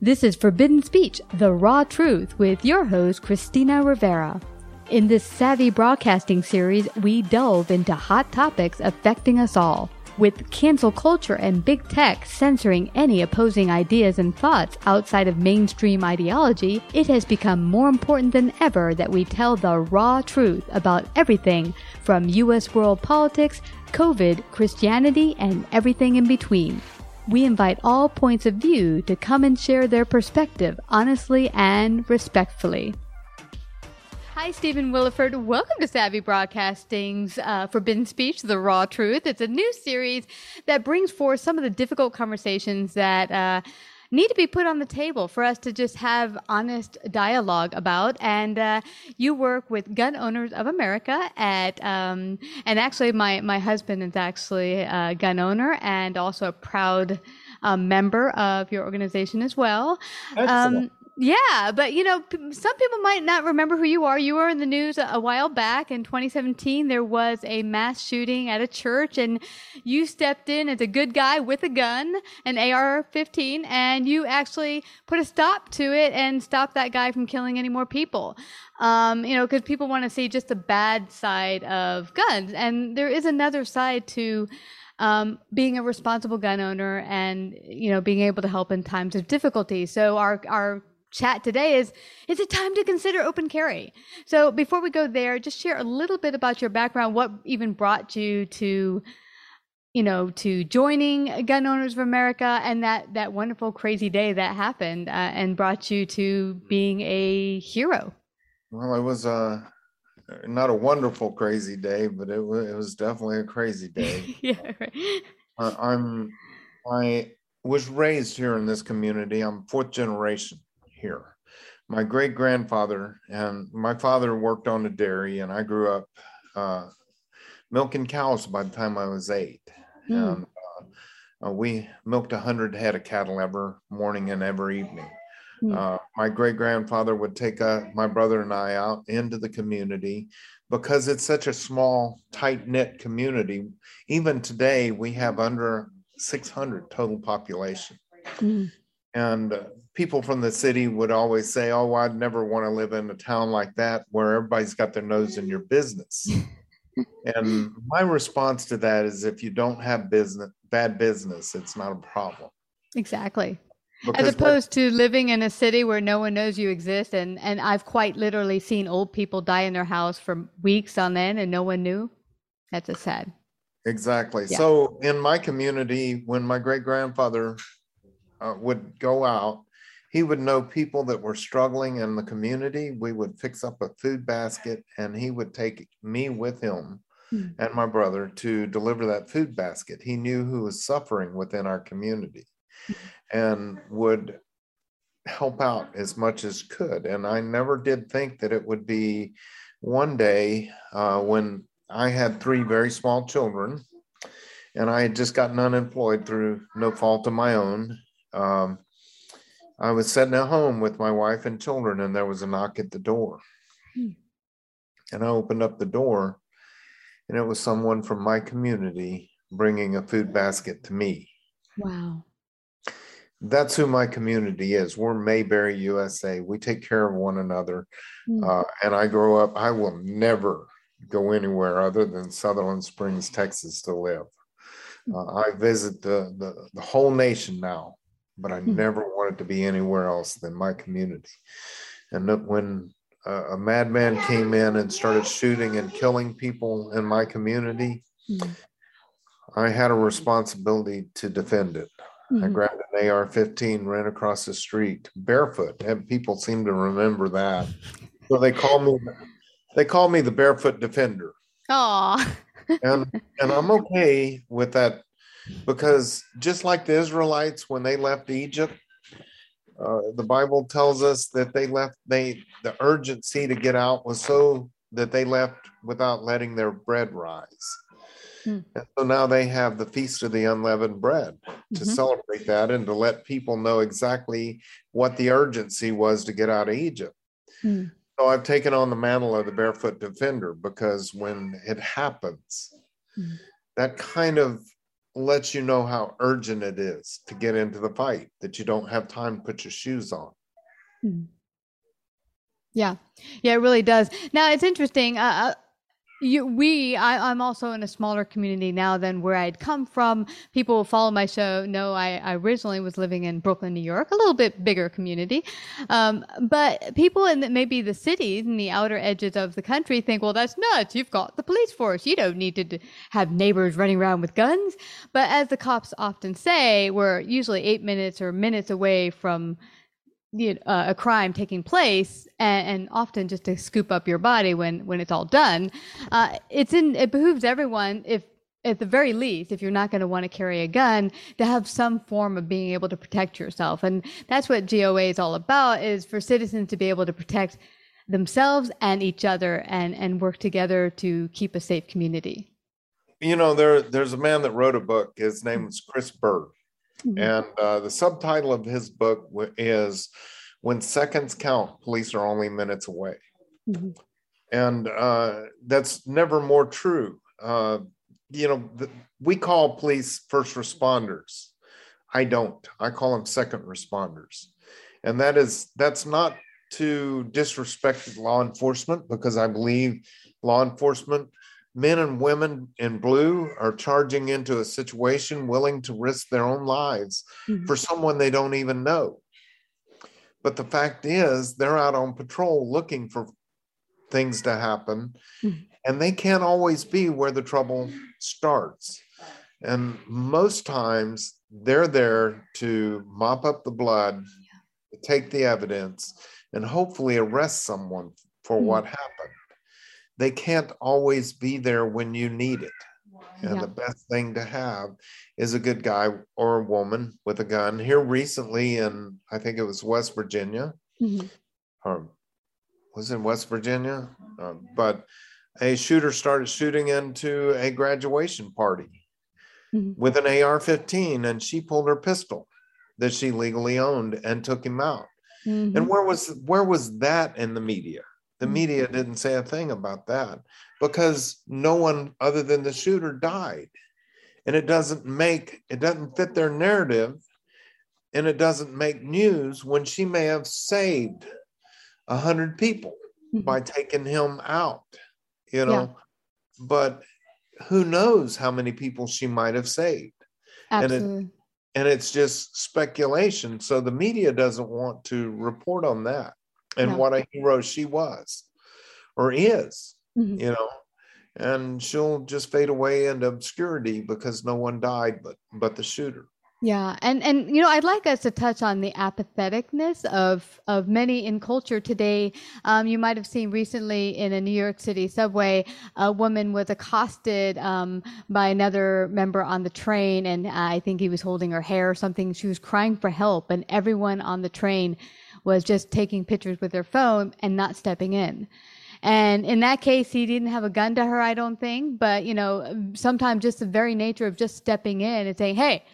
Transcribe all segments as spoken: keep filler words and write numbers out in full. This is Forbidden Speech, The Raw Truth, with your host, Christina Rivera. In this Savvy Broadcasting series, we delve into hot topics affecting us all, with cancel culture and big tech censoring any opposing ideas and thoughts outside of mainstream ideology. It has become more important than ever that we tell the raw truth about everything from U S world politics, COVID, Christianity, and everything in between. We invite all points of view to come and share their perspective honestly and respectfully. Hi, Stephen Willeford. Welcome to Savvy Broadcasting's uh, Forbidden Speech, The Raw Truth. It's a new series that brings forth some of the difficult conversations that uh, need to be put on the table for us to just have honest dialogue about. And uh, you work with Gun Owners of America at, um, and actually my, my husband is actually a gun owner and also a proud uh, member of your organization as well. Excellent. Um, yeah, but you know, p- some people might not remember who you are. You were in the news a-, a while back in twenty seventeen. There was a mass shooting at a church, and you stepped in as a good guy with a gun, an A R fifteen, and you actually put a stop to it and stopped that guy from killing any more people. Um, you know, because people want to see just the bad side of guns, and there is another side to Um, being a responsible gun owner and, you know, being able to help in times of difficulty. So our, our chat today is, is it time to consider open carry? So before we go there, just share a little bit about your background, what even brought you to, you know, to joining Gun Owners of America and that, that wonderful, crazy day that happened uh, and brought you to being a hero. Well, it was uh, not a wonderful, crazy day, but it was, it was definitely a crazy day. Yeah, right. Uh, I'm, I was raised here in this community. I'm fourth generation here. My great grandfather and my father worked on a dairy, and I grew up uh, milking cows by the time I was eight. Mm. And uh, we milked one hundred head of cattle every morning and every evening. Uh, my great-grandfather would take uh, my brother and I out into the community because it's such a small, tight-knit community. Even today, we have under six hundred total population. Mm. And uh, people from the city would always say, oh, I'd never want to live in a town like that where everybody's got their nose in your business. And my response to that is, if you don't have business, bad business, it's not a problem. Exactly. Because As opposed to living in a city where no one knows you exist. And, and I've quite literally seen old people die in their house for weeks on end and no one knew. That's a sad. Exactly. Yeah. So in my community, when my great grandfather uh, would go out, he would know people that were struggling in the community. We would fix up a food basket and he would take me with him mm. and my brother to deliver that food basket. He knew who was suffering within our community and would help out as much as could. And I never did think that it would be one day uh, when I had three very small children and I had just gotten unemployed through no fault of my own. Um, I was sitting at home with my wife and children, and there was a knock at the door. Hmm. And I opened up the door, and it was someone from my community bringing a food basket to me. Wow. That's who my community is. We're Mayberry, U S A. We take care of one another. Mm. Uh, and I grow up, I will never go anywhere other than Sutherland Springs, Texas to live. Uh, I visit the, the, the whole nation now, but I mm. never wanted to be anywhere else than my community. And that when uh, a madman came in and started shooting and killing people in my community, mm. I had a responsibility to defend it. Mm-hmm. I grabbed an A R fifteen, ran across the street barefoot, and people seem to remember that. So they call me, they call me the Barefoot Defender. Aw. and and I'm okay with that, because just like the Israelites when they left Egypt, uh, the Bible tells us that they left. They the urgency to get out was so that they left without letting their bread rise. And so now they have the Feast of the Unleavened Bread to mm-hmm. celebrate that and to let people know exactly what the urgency was to get out of Egypt. Mm. So I've taken on the mantle of the Barefoot Defender, because when it happens, mm. that kind of lets you know how urgent it is to get into the fight, that you don't have time to put your shoes on. Mm. Yeah. Yeah, it really does. Now, it's interesting. Uh, You, we, I, I'm also in a smaller community now than where I'd come from. People who follow my show know I, I originally was living in Brooklyn, New York, a little bit bigger community. Um, but people in the, maybe the cities and the outer edges of the country think, well, that's nuts. You've got the police force. You don't need to d- have neighbors running around with guns. But as the cops often say, we're usually eight minutes or minutes away from you know, uh, a crime taking place, and, and often just to scoop up your body when, when it's all done. Uh, it's in, it behooves everyone, if at the very least, if you're not going to want to carry a gun, to have some form of being able to protect yourself. And that's what G O A is all about, is for citizens to be able to protect themselves and each other, and, and work together to keep a safe community. You know, there, there's a man that wrote a book. His name was Chris Berg. Mm-hmm. And uh, the subtitle of his book is "When Seconds Count, Police Are Only Minutes Away." Mm-hmm. And uh, that's never more true. Uh, you know, the, we call police first responders. I don't. I call them second responders. And that is, that's not to disrespect law enforcement, because I believe law enforcement, men and women in blue, are charging into a situation willing to risk their own lives mm-hmm. for someone they don't even know. But the fact is, they're out on patrol looking for things to happen, mm-hmm. and they can't always be where the trouble starts. And most times they're there to mop up the blood, yeah. take the evidence, and hopefully arrest someone for mm-hmm. what happened. They can't always be there when you need it. And yeah. the best thing to have is a good guy or a woman with a gun. Here recently in, I think it was West Virginia, mm-hmm. or was it West Virginia? Uh, but a shooter started shooting into a graduation party mm-hmm. with an A R fifteen, and she pulled her pistol that she legally owned and took him out. Mm-hmm. And where was where was that in the media? The media didn't say a thing about that, because no one other than the shooter died. And it doesn't make, it doesn't fit their narrative, and it doesn't make news when she may have saved a hundred people mm-hmm. by taking him out, you know, yeah. but who knows how many people she might've saved. Absolutely. And, it, and it's just speculation. So the media doesn't want to report on that. And no. what a hero she was or is, mm-hmm. you know, and she'll just fade away into obscurity because no one died but but the shooter. Yeah. And, and you know, I'd like us to touch on the apatheticness of of many in culture today. Um, you might have seen recently in a New York City subway, a woman was accosted um, by another member on the train. And I think he was holding her hair or something. She was crying for help, and everyone on the train was just taking pictures with their phone and not stepping in. And in that case, he didn't have a gun to her, I don't think. But, you know, sometimes just the very nature of just stepping in and saying, hey,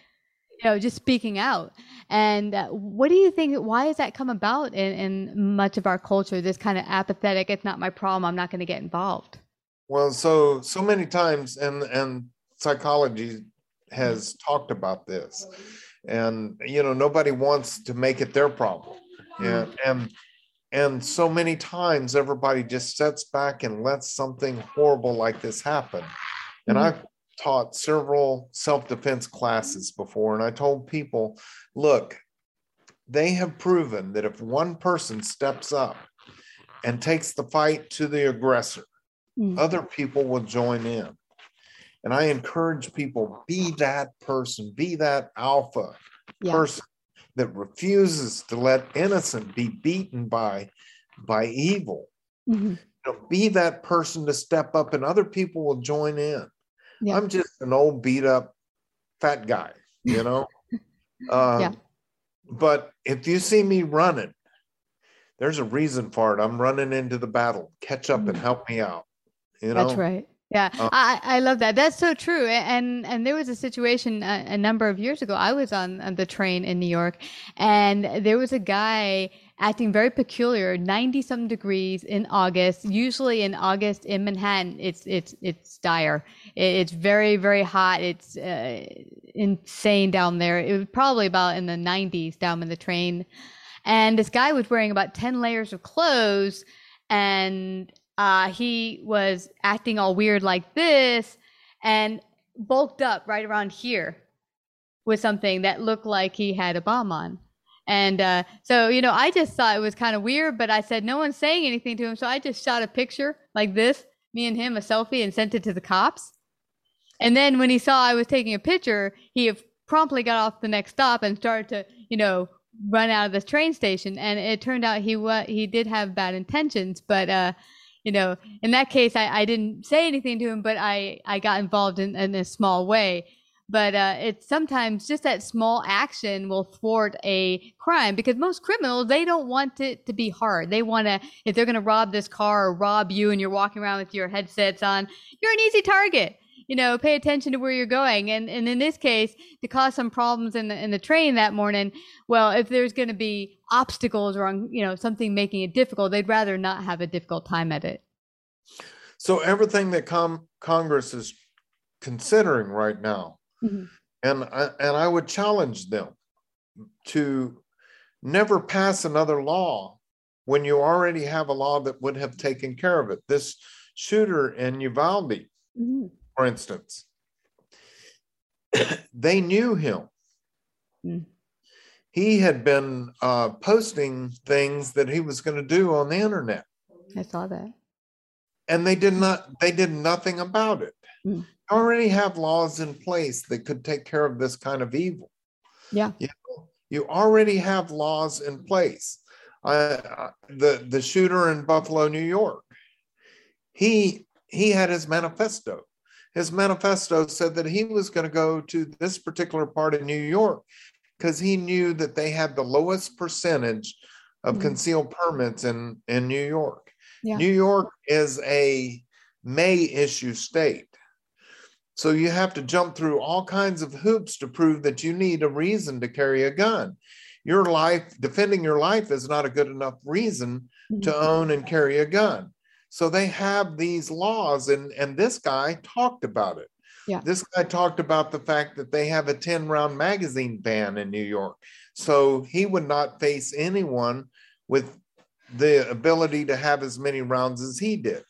you know, just speaking out. And what do you think, why has that come about in, in much of our culture, this kind of apathetic, it's not my problem, I'm not going to get involved? Well, so, so many times, and, and psychology has talked about this, and, you know, nobody wants to make it their problem. Yeah. And, and so many times everybody just sits back and lets something horrible like this happen. And mm-hmm. I've taught several self-defense classes before, and I told people, look, they have proven that if one person steps up and takes the fight to the aggressor, mm-hmm. other people will join in. And I encourage people, be that person, be that alpha yeah. person that refuses to let innocent be beaten by, by evil. Mm-hmm. You know, be that person to step up, and other people will join in. Yeah. I'm just an old beat up fat guy, you know? uh, yeah. But if you see me running, there's a reason for it. I'm running into the battle. Catch up mm-hmm. and help me out. You know? That's right. Yeah, I, I love that. That's so true. And and there was a situation a, a number of years ago. I was on, on the train in New York, and there was a guy acting very peculiar, ninety-some degrees in August. Usually in August in Manhattan, it's it's it's dire. It's very, very hot. It's uh, insane down there. It was probably about in the nineties down in the train. And this guy was wearing about ten layers of clothes, and Uh, he was acting all weird like this, and bulked up right around here with something that looked like he had a bomb on. And uh, so, you know, I just thought it was kind of weird, but I said, no one's saying anything to him. So I just shot a picture like this, me and him, a selfie, and sent it to the cops. And then when he saw I was taking a picture, he promptly got off the next stop and started to, you know, run out of the train station. And it turned out he wa- he did have bad intentions, but, uh, you know, in that case, I, I didn't say anything to him, but I, I got involved in, in a small way. But uh, it's sometimes just that small action will thwart a crime, because most criminals, they don't want it to be hard. They want to, if they're going to rob this car or rob you and you're walking around with your headsets on, you're an easy target. You know, pay attention to where you're going. And, and in this case, to cause some problems in the, in the train that morning, well, if there's going to be obstacles or, you know, something making it difficult, they'd rather not have a difficult time at it. So everything that com- Congress is considering right now, mm-hmm. and I, and I would challenge them to never pass another law when you already have a law that would have taken care of it. This shooter in Uvalde, mm-hmm. for instance, they knew him. Mm. He had been uh, posting things that he was going to do on the internet. I saw that. And they did not, they did nothing about it. Mm. They already have laws in place that could take care of this kind of evil. Yeah. You know, you already have laws in place. Uh, the, the shooter in Buffalo, New York, he, he had his manifesto. His manifesto said that he was going to go to this particular part of New York because he knew that they had the lowest percentage of mm-hmm. concealed permits in, in New York. Yeah. New York is a may issue state. So you have to jump through all kinds of hoops to prove that you need a reason to carry a gun. Your life, defending your life, is not a good enough reason mm-hmm. to own and carry a gun. So they have these laws, and, and this guy talked about it. Yeah. This guy talked about the fact that they have a ten round magazine ban in New York. So he would not face anyone with the ability to have as many rounds as he did.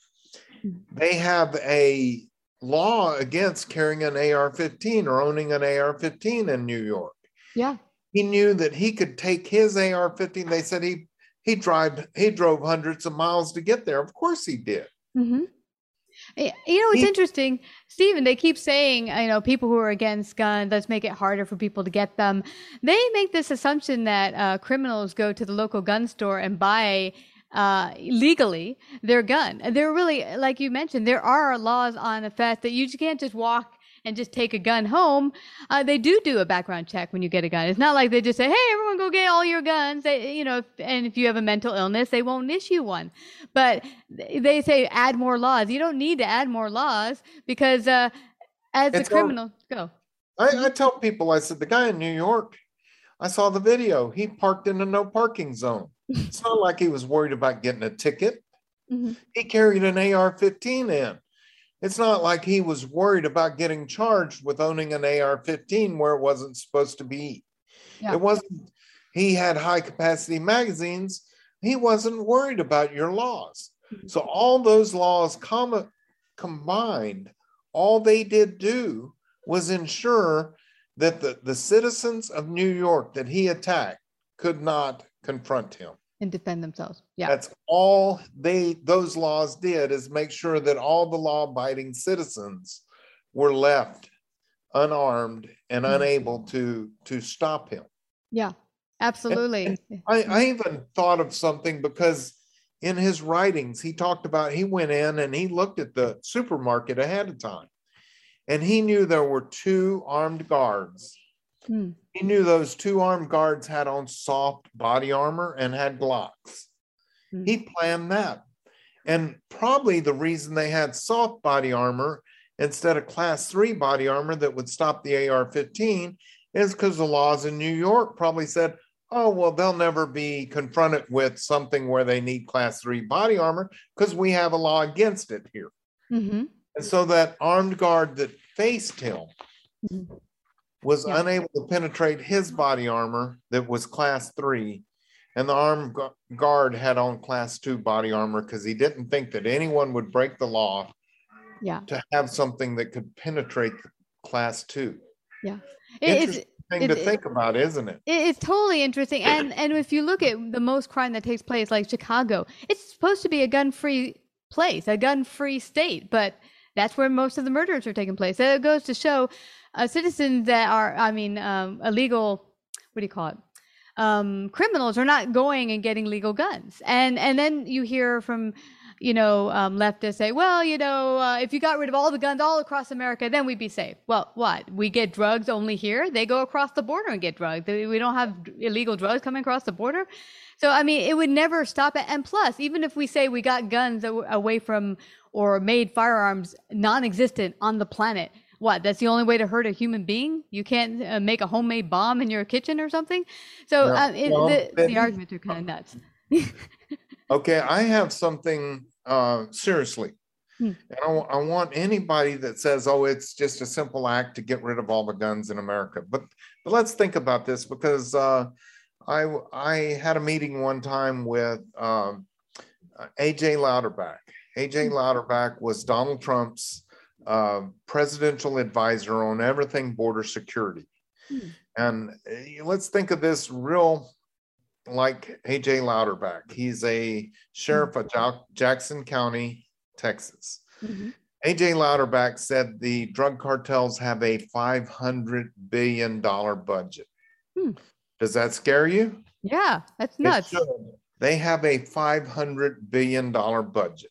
They have a law against carrying an A R fifteen or owning an A R fifteen in New York. Yeah. He knew that he could take his A R fifteen. They said he He drove, he drove hundreds of miles to get there. Of course he did. Mm-hmm. You know, it's he, interesting, Stephen, they keep saying, you know, people who are against guns, let's make it harder for people to get them. They make this assumption that uh, criminals go to the local gun store and buy uh, legally their gun. They're really, like you mentioned, there are laws on effect that you can't just walk and just take a gun home. Uh, they do do a background check when you get a gun. It's not like they just say, hey, everyone go get all your guns. They, you know, and if you have a mental illness, they won't issue one. But they say add more laws. You don't need to add more laws because uh, as a criminal, go. I, I tell people, I said, the guy in New York, I saw the video. He parked in a no parking zone. It's not like he was worried about getting a ticket. Mm-hmm. He carried an A R fifteen in. It's not like he was worried about getting charged with owning an A R fifteen where it wasn't supposed to be. Yeah. It wasn't, he had high capacity magazines. He wasn't worried about your laws. Mm-hmm. So all those laws com- combined, all they did do was ensure that the, the citizens of New York that he attacked could not confront him and defend themselves. Yeah. That's all they, those laws did, is make sure that all the law abiding citizens were left unarmed and mm-hmm. unable to, to stop him. Yeah, absolutely. And, and I, I even thought of something, because in his writings, he talked about, he went in and he looked at the supermarket ahead of time, and he knew there were two armed guards. Hmm. He knew those two armed guards had on soft body armor and had Glocks. Hmm. He planned that. And probably the reason they had soft body armor instead of class three body armor that would stop the A R fifteen is because the laws in New York probably said, oh, well, they'll never be confronted with something where they need class three body armor because we have a law against it here. Mm-hmm. And so that armed guard that faced him mm-hmm. was yeah. unable to penetrate his body armor that was class three, and the armed gu- guard had on class two body armor because he didn't think that anyone would break the law yeah. to have something that could penetrate class two. Yeah, it, interesting it's, thing it's, to it's, think about, isn't it? it? It's totally interesting. And and if you look at the most crime that takes place, like Chicago, it's supposed to be a gun-free place, a gun-free state, but that's where most of the murders are taking place. So it goes to show uh, citizens that are, I mean, um, illegal, what do you call it? Um, criminals are not going and getting legal guns. And and then you hear from, you know, um, leftists say, well, you know, uh, if you got rid of all the guns all across America, then we'd be safe. Well, what? We get drugs only here? They go across the border and get drugs. We don't have illegal drugs coming across the border. So, I mean, it would never stop it. And plus, even if we say we got guns away from or made firearms non-existent on the planet, what, that's the only way to hurt a human being? You can't uh, make a homemade bomb in your kitchen or something? So no, um, it, no, the, then, the arguments are kind of nuts. Okay, I have something uh, seriously. Hmm. And I, I want anybody that says, oh, it's just a simple act to get rid of all the guns in America. But, but let's think about this, because uh, I, I had a meeting one time with um, A J Louderback. A J Louderback was Donald Trump's uh, presidential advisor on everything border security. Hmm. And let's think of this real like A J Louderback. He's a sheriff hmm. of Jackson County, Texas. Mm-hmm. A J Louderback said the drug cartels have a five hundred billion dollars budget. Hmm. Does that scare you? Yeah, that's nuts. They have a five hundred billion dollars budget.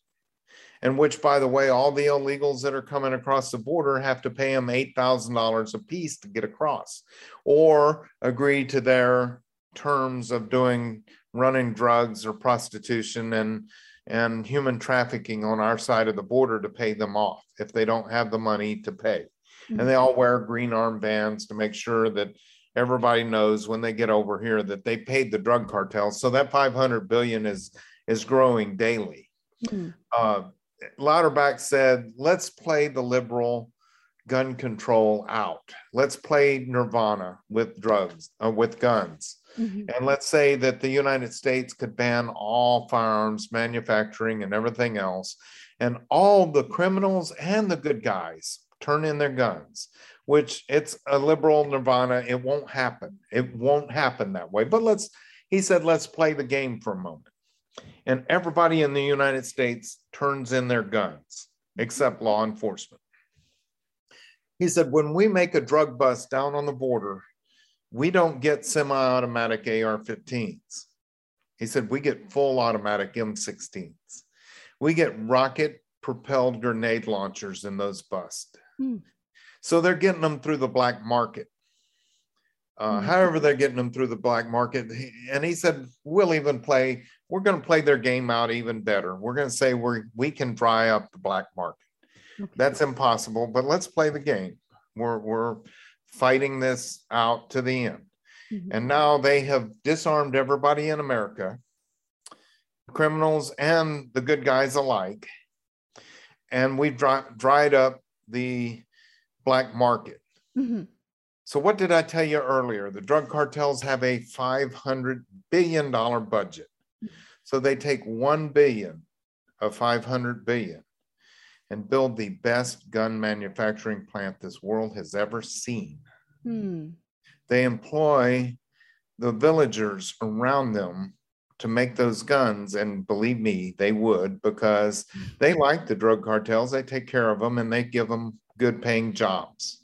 And which, by the way, all the illegals that are coming across the border have to pay them eight thousand dollars a piece to get across, or agree to their terms of doing running drugs or prostitution and, and human trafficking on our side of the border to pay them off if they don't have the money to pay. Mm-hmm. And they all wear green armbands to make sure that everybody knows when they get over here that they paid the drug cartels. So that five hundred billion dollars is, is growing daily. Mm-hmm. Uh, Louderback said, let's play the liberal gun control out. Let's play Nirvana with drugs, uh, with guns. Mm-hmm. And let's say that the United States could ban all firearms manufacturing and everything else. And all the criminals and the good guys turn in their guns, which it's a liberal Nirvana. It won't happen. It won't happen that way. But let's, he said, let's play the game for a moment. And everybody in the United States turns in their guns, except law enforcement. He said, when we make a drug bust down on the border, we don't get semi-automatic A R fifteens. He said, we get full automatic M sixteens. We get rocket-propelled grenade launchers in those busts. Hmm. So they're getting them through the black market. Uh, mm-hmm. However they're getting them through the black market. And he said, we'll even play, we're going to play their game out even better. We're going to say we're, we can dry up the black market. Okay. That's impossible, but let's play the game. We're, we're fighting this out to the end. Mm-hmm. And now they have disarmed everybody in America, criminals and the good guys alike. And we've dry, dried up the black market. Mm-hmm. So what did I tell you earlier? The drug cartels have a five hundred billion dollars budget. So they take one billion dollars of five hundred billion dollars and build the best gun manufacturing plant this world has ever seen. Hmm. They employ the villagers around them to make those guns. And believe me, they would, because they like the drug cartels. They take care of them and they give them good paying jobs.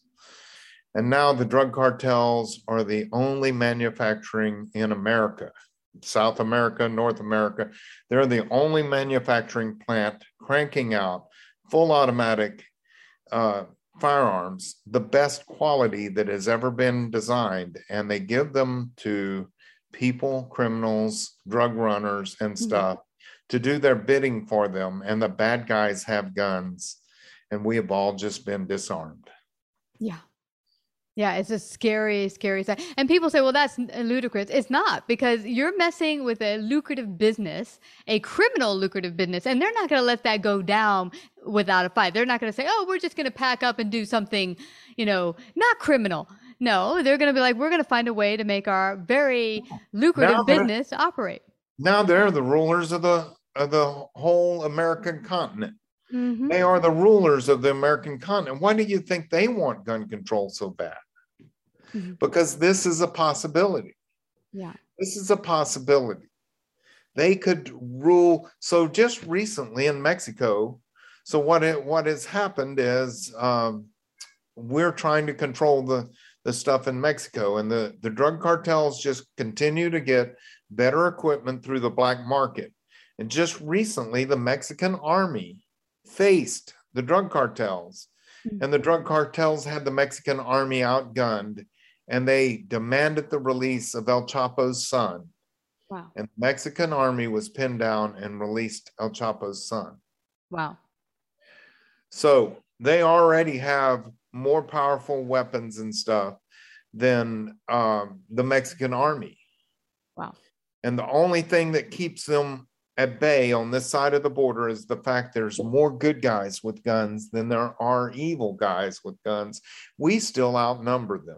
And now the drug cartels are the only manufacturing in America, South America, North America. They're the only manufacturing plant cranking out full automatic uh, firearms, the best quality that has ever been designed. And they give them to people, criminals, drug runners, and stuff mm-hmm. to do their bidding for them. And the bad guys have guns. And we have all just been disarmed. Yeah. Yeah, it's a scary, scary side. And people say, well, that's ludicrous. It's not, because you're messing with a lucrative business, a criminal lucrative business, and they're not going to let that go down without a fight. They're not going to say, oh, we're just going to pack up and do something, you know, not criminal. No, they're going to be like, we're going to find a way to make our very lucrative business operate. Now they're the rulers of the, of the whole American continent. Mm-hmm. They are the rulers of the American continent. Why do you think they want gun control so bad? Mm-hmm. Because this is a possibility. Yeah, this is a possibility. They could rule. So just recently in Mexico, so what it, what has happened is um, we're trying to control the, the stuff in Mexico, and the, the drug cartels just continue to get better equipment through the black market. And just recently, the Mexican army faced the drug cartels. And the drug cartels had the Mexican army outgunned, and they demanded the release of El Chapo's son. Wow. And the Mexican army was pinned down and released El Chapo's son. Wow. So they already have more powerful weapons and stuff than um, the Mexican army. Wow. And the only thing that keeps them at bay on this side of the border is the fact there's more good guys with guns than there are evil guys with guns. We still outnumber them.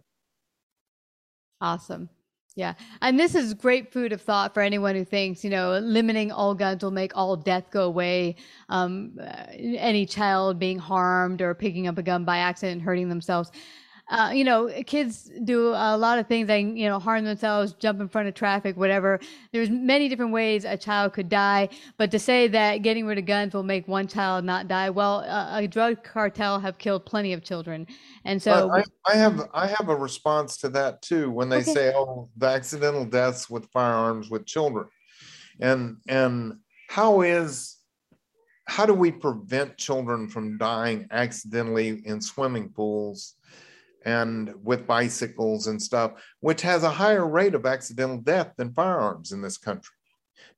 Awesome. Yeah. And this is great food of thought for anyone who thinks, you know, limiting all guns will make all death go away. Um, any child being harmed or picking up a gun by accident and hurting themselves. Uh, you know, kids do a lot of things. They, you know, harm themselves, jump in front of traffic, whatever. There's many different ways a child could die. But to say that getting rid of guns will make one child not die, well, uh, a drug cartel have killed plenty of children. And so I, I have I have a response to that, too, when they okay. say, oh, the accidental deaths with firearms with children. And and how is how do we prevent children from dying accidentally in swimming pools and with bicycles and stuff, which has a higher rate of accidental death than firearms in this country?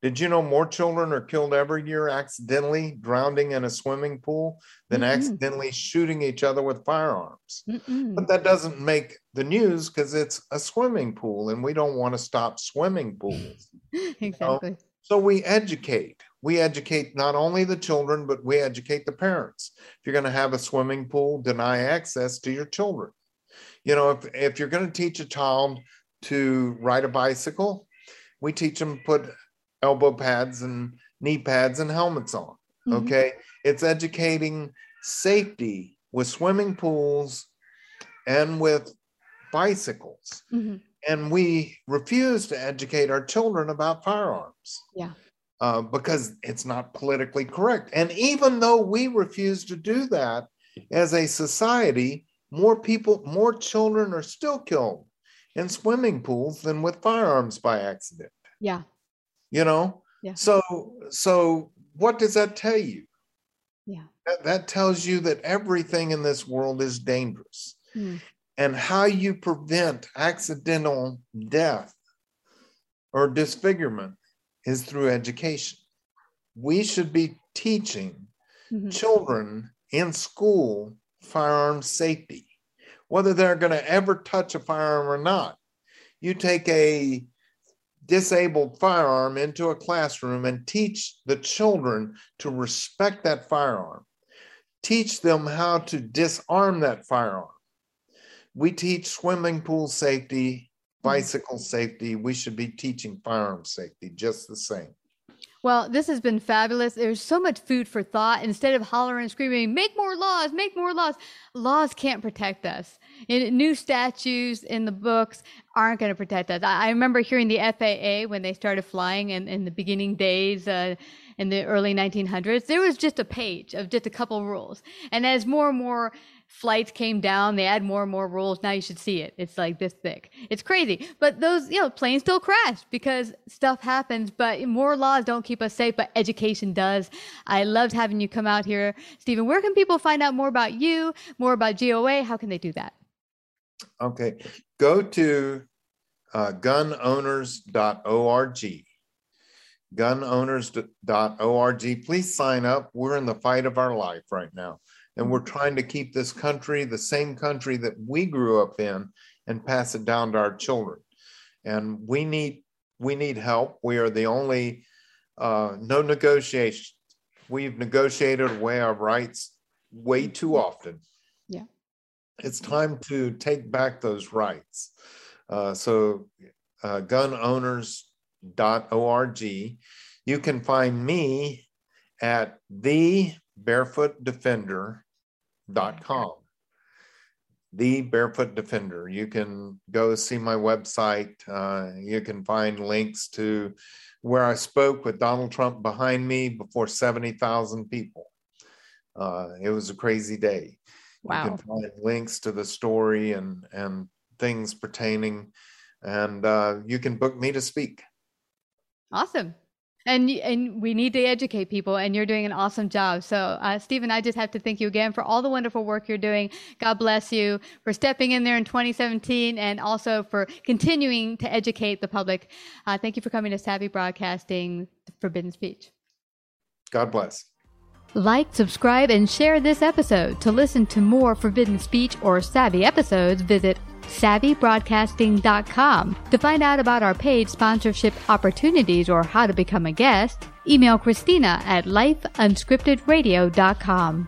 Did you know more children are killed every year accidentally drowning in a swimming pool than mm-hmm. accidentally shooting each other with firearms? Mm-mm. But that doesn't make the news because it's a swimming pool, and we don't want to stop swimming pools. Exactly. You know? So we educate. We educate not only the children, but we educate the parents. If you're going to have a swimming pool, deny access to your children. You know, if, if you're going to teach a child to ride a bicycle, we teach them to put elbow pads and knee pads and helmets on. Mm-hmm. Okay. It's educating safety with swimming pools and with bicycles. Mm-hmm. And we refuse to educate our children about firearms. Yeah. Uh, because it's not politically correct. And even though we refuse to do that as a society, more people, more children are still killed in swimming pools than with firearms by accident. Yeah. You know? Yeah. So, so what does that tell you? Yeah. That, that tells you that everything in this world is dangerous. Mm. And how you prevent accidental death or disfigurement is through education. We should be teaching mm-hmm. children in school firearm safety, whether they're going to ever touch a firearm or not. you take a disabled firearm into a classroom and teach the children to respect that firearm. Teach them how to disarm that firearm. We teach swimming pool safety, bicycle safety. We should be teaching firearm safety just the same. Well, this has been fabulous. There's so much food for thought. Instead of hollering and screaming, make more laws, make more laws. Laws can't protect us. And new statutes in the books aren't going to protect us. I, I remember hearing the F A A when they started flying in, in the beginning days, uh, in the early nineteen hundreds, there was just a page of just a couple rules. And as more and more flights came down, they add more and more rules. Now you should see it. It's like this thick. It's crazy. But those, you know, planes still crash because stuff happens, but more laws don't keep us safe, but education does. I loved having you come out here. Stephen, where can people find out more about you, more about G O A? How can they do that? Okay. Go to uh, gun owners dot org. gun owners dot org. Please sign up. We're in the fight of our life right now. And we're trying to keep this country the same country that we grew up in and pass it down to our children. And we need we need help. We are the only, uh, no negotiation. We've negotiated away our rights way too often. Yeah. It's time to take back those rights. Uh, so uh, gun owners dot org. You can find me at the barefoot defender dot com. The Barefoot Defender. You can go see my website. Uh, you can find links to where I spoke with Donald Trump behind me before seventy thousand people. Uh, it was a crazy day. Wow. You can find links to the story and, and things pertaining. And uh, you can book me to speak. Awesome. And and we need to educate people, and you're doing an awesome job. So, uh, Stephen, I just have to thank you again for all the wonderful work you're doing. God bless you for stepping in there in twenty seventeen and also for continuing to educate the public. Uh, thank you for coming to Savvy Broadcasting Forbidden Speech. God bless. Like, subscribe, and share this episode. To listen to more Forbidden Speech or Savvy episodes, visit savvy broadcasting dot com. To find out about our paid sponsorship opportunities or how to become a guest, email Christina at life unscripted radio dot com.